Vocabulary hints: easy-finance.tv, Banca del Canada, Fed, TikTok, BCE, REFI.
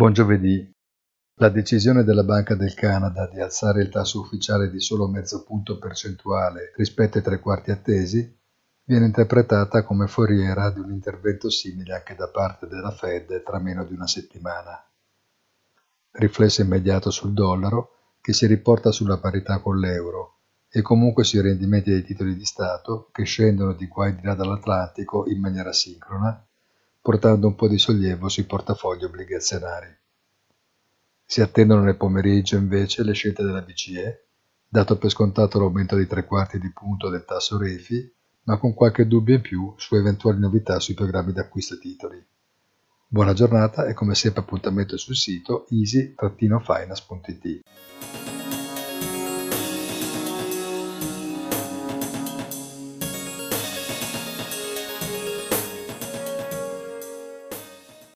Buon giovedì. La decisione della Banca del Canada di alzare il tasso ufficiale di solo mezzo punto percentuale rispetto ai 3/4 attesi viene interpretata come foriera di un intervento simile anche da parte della Fed tra meno di una settimana. Riflesso immediato sul dollaro, che si riporta sulla parità con l'euro, e comunque sui rendimenti dei titoli di Stato che scendono di qua e di là dall'Atlantico in maniera sincrona, portando un po' di sollievo sui portafogli obbligazionari. Si attendono nel pomeriggio invece le scelte della BCE, dato per scontato l'aumento di 3/4 di punto del tasso REFI, ma con qualche dubbio in più su eventuali novità sui programmi d'acquisto titoli. Buona giornata e come sempre appuntamento sul sito easy-finance.tv.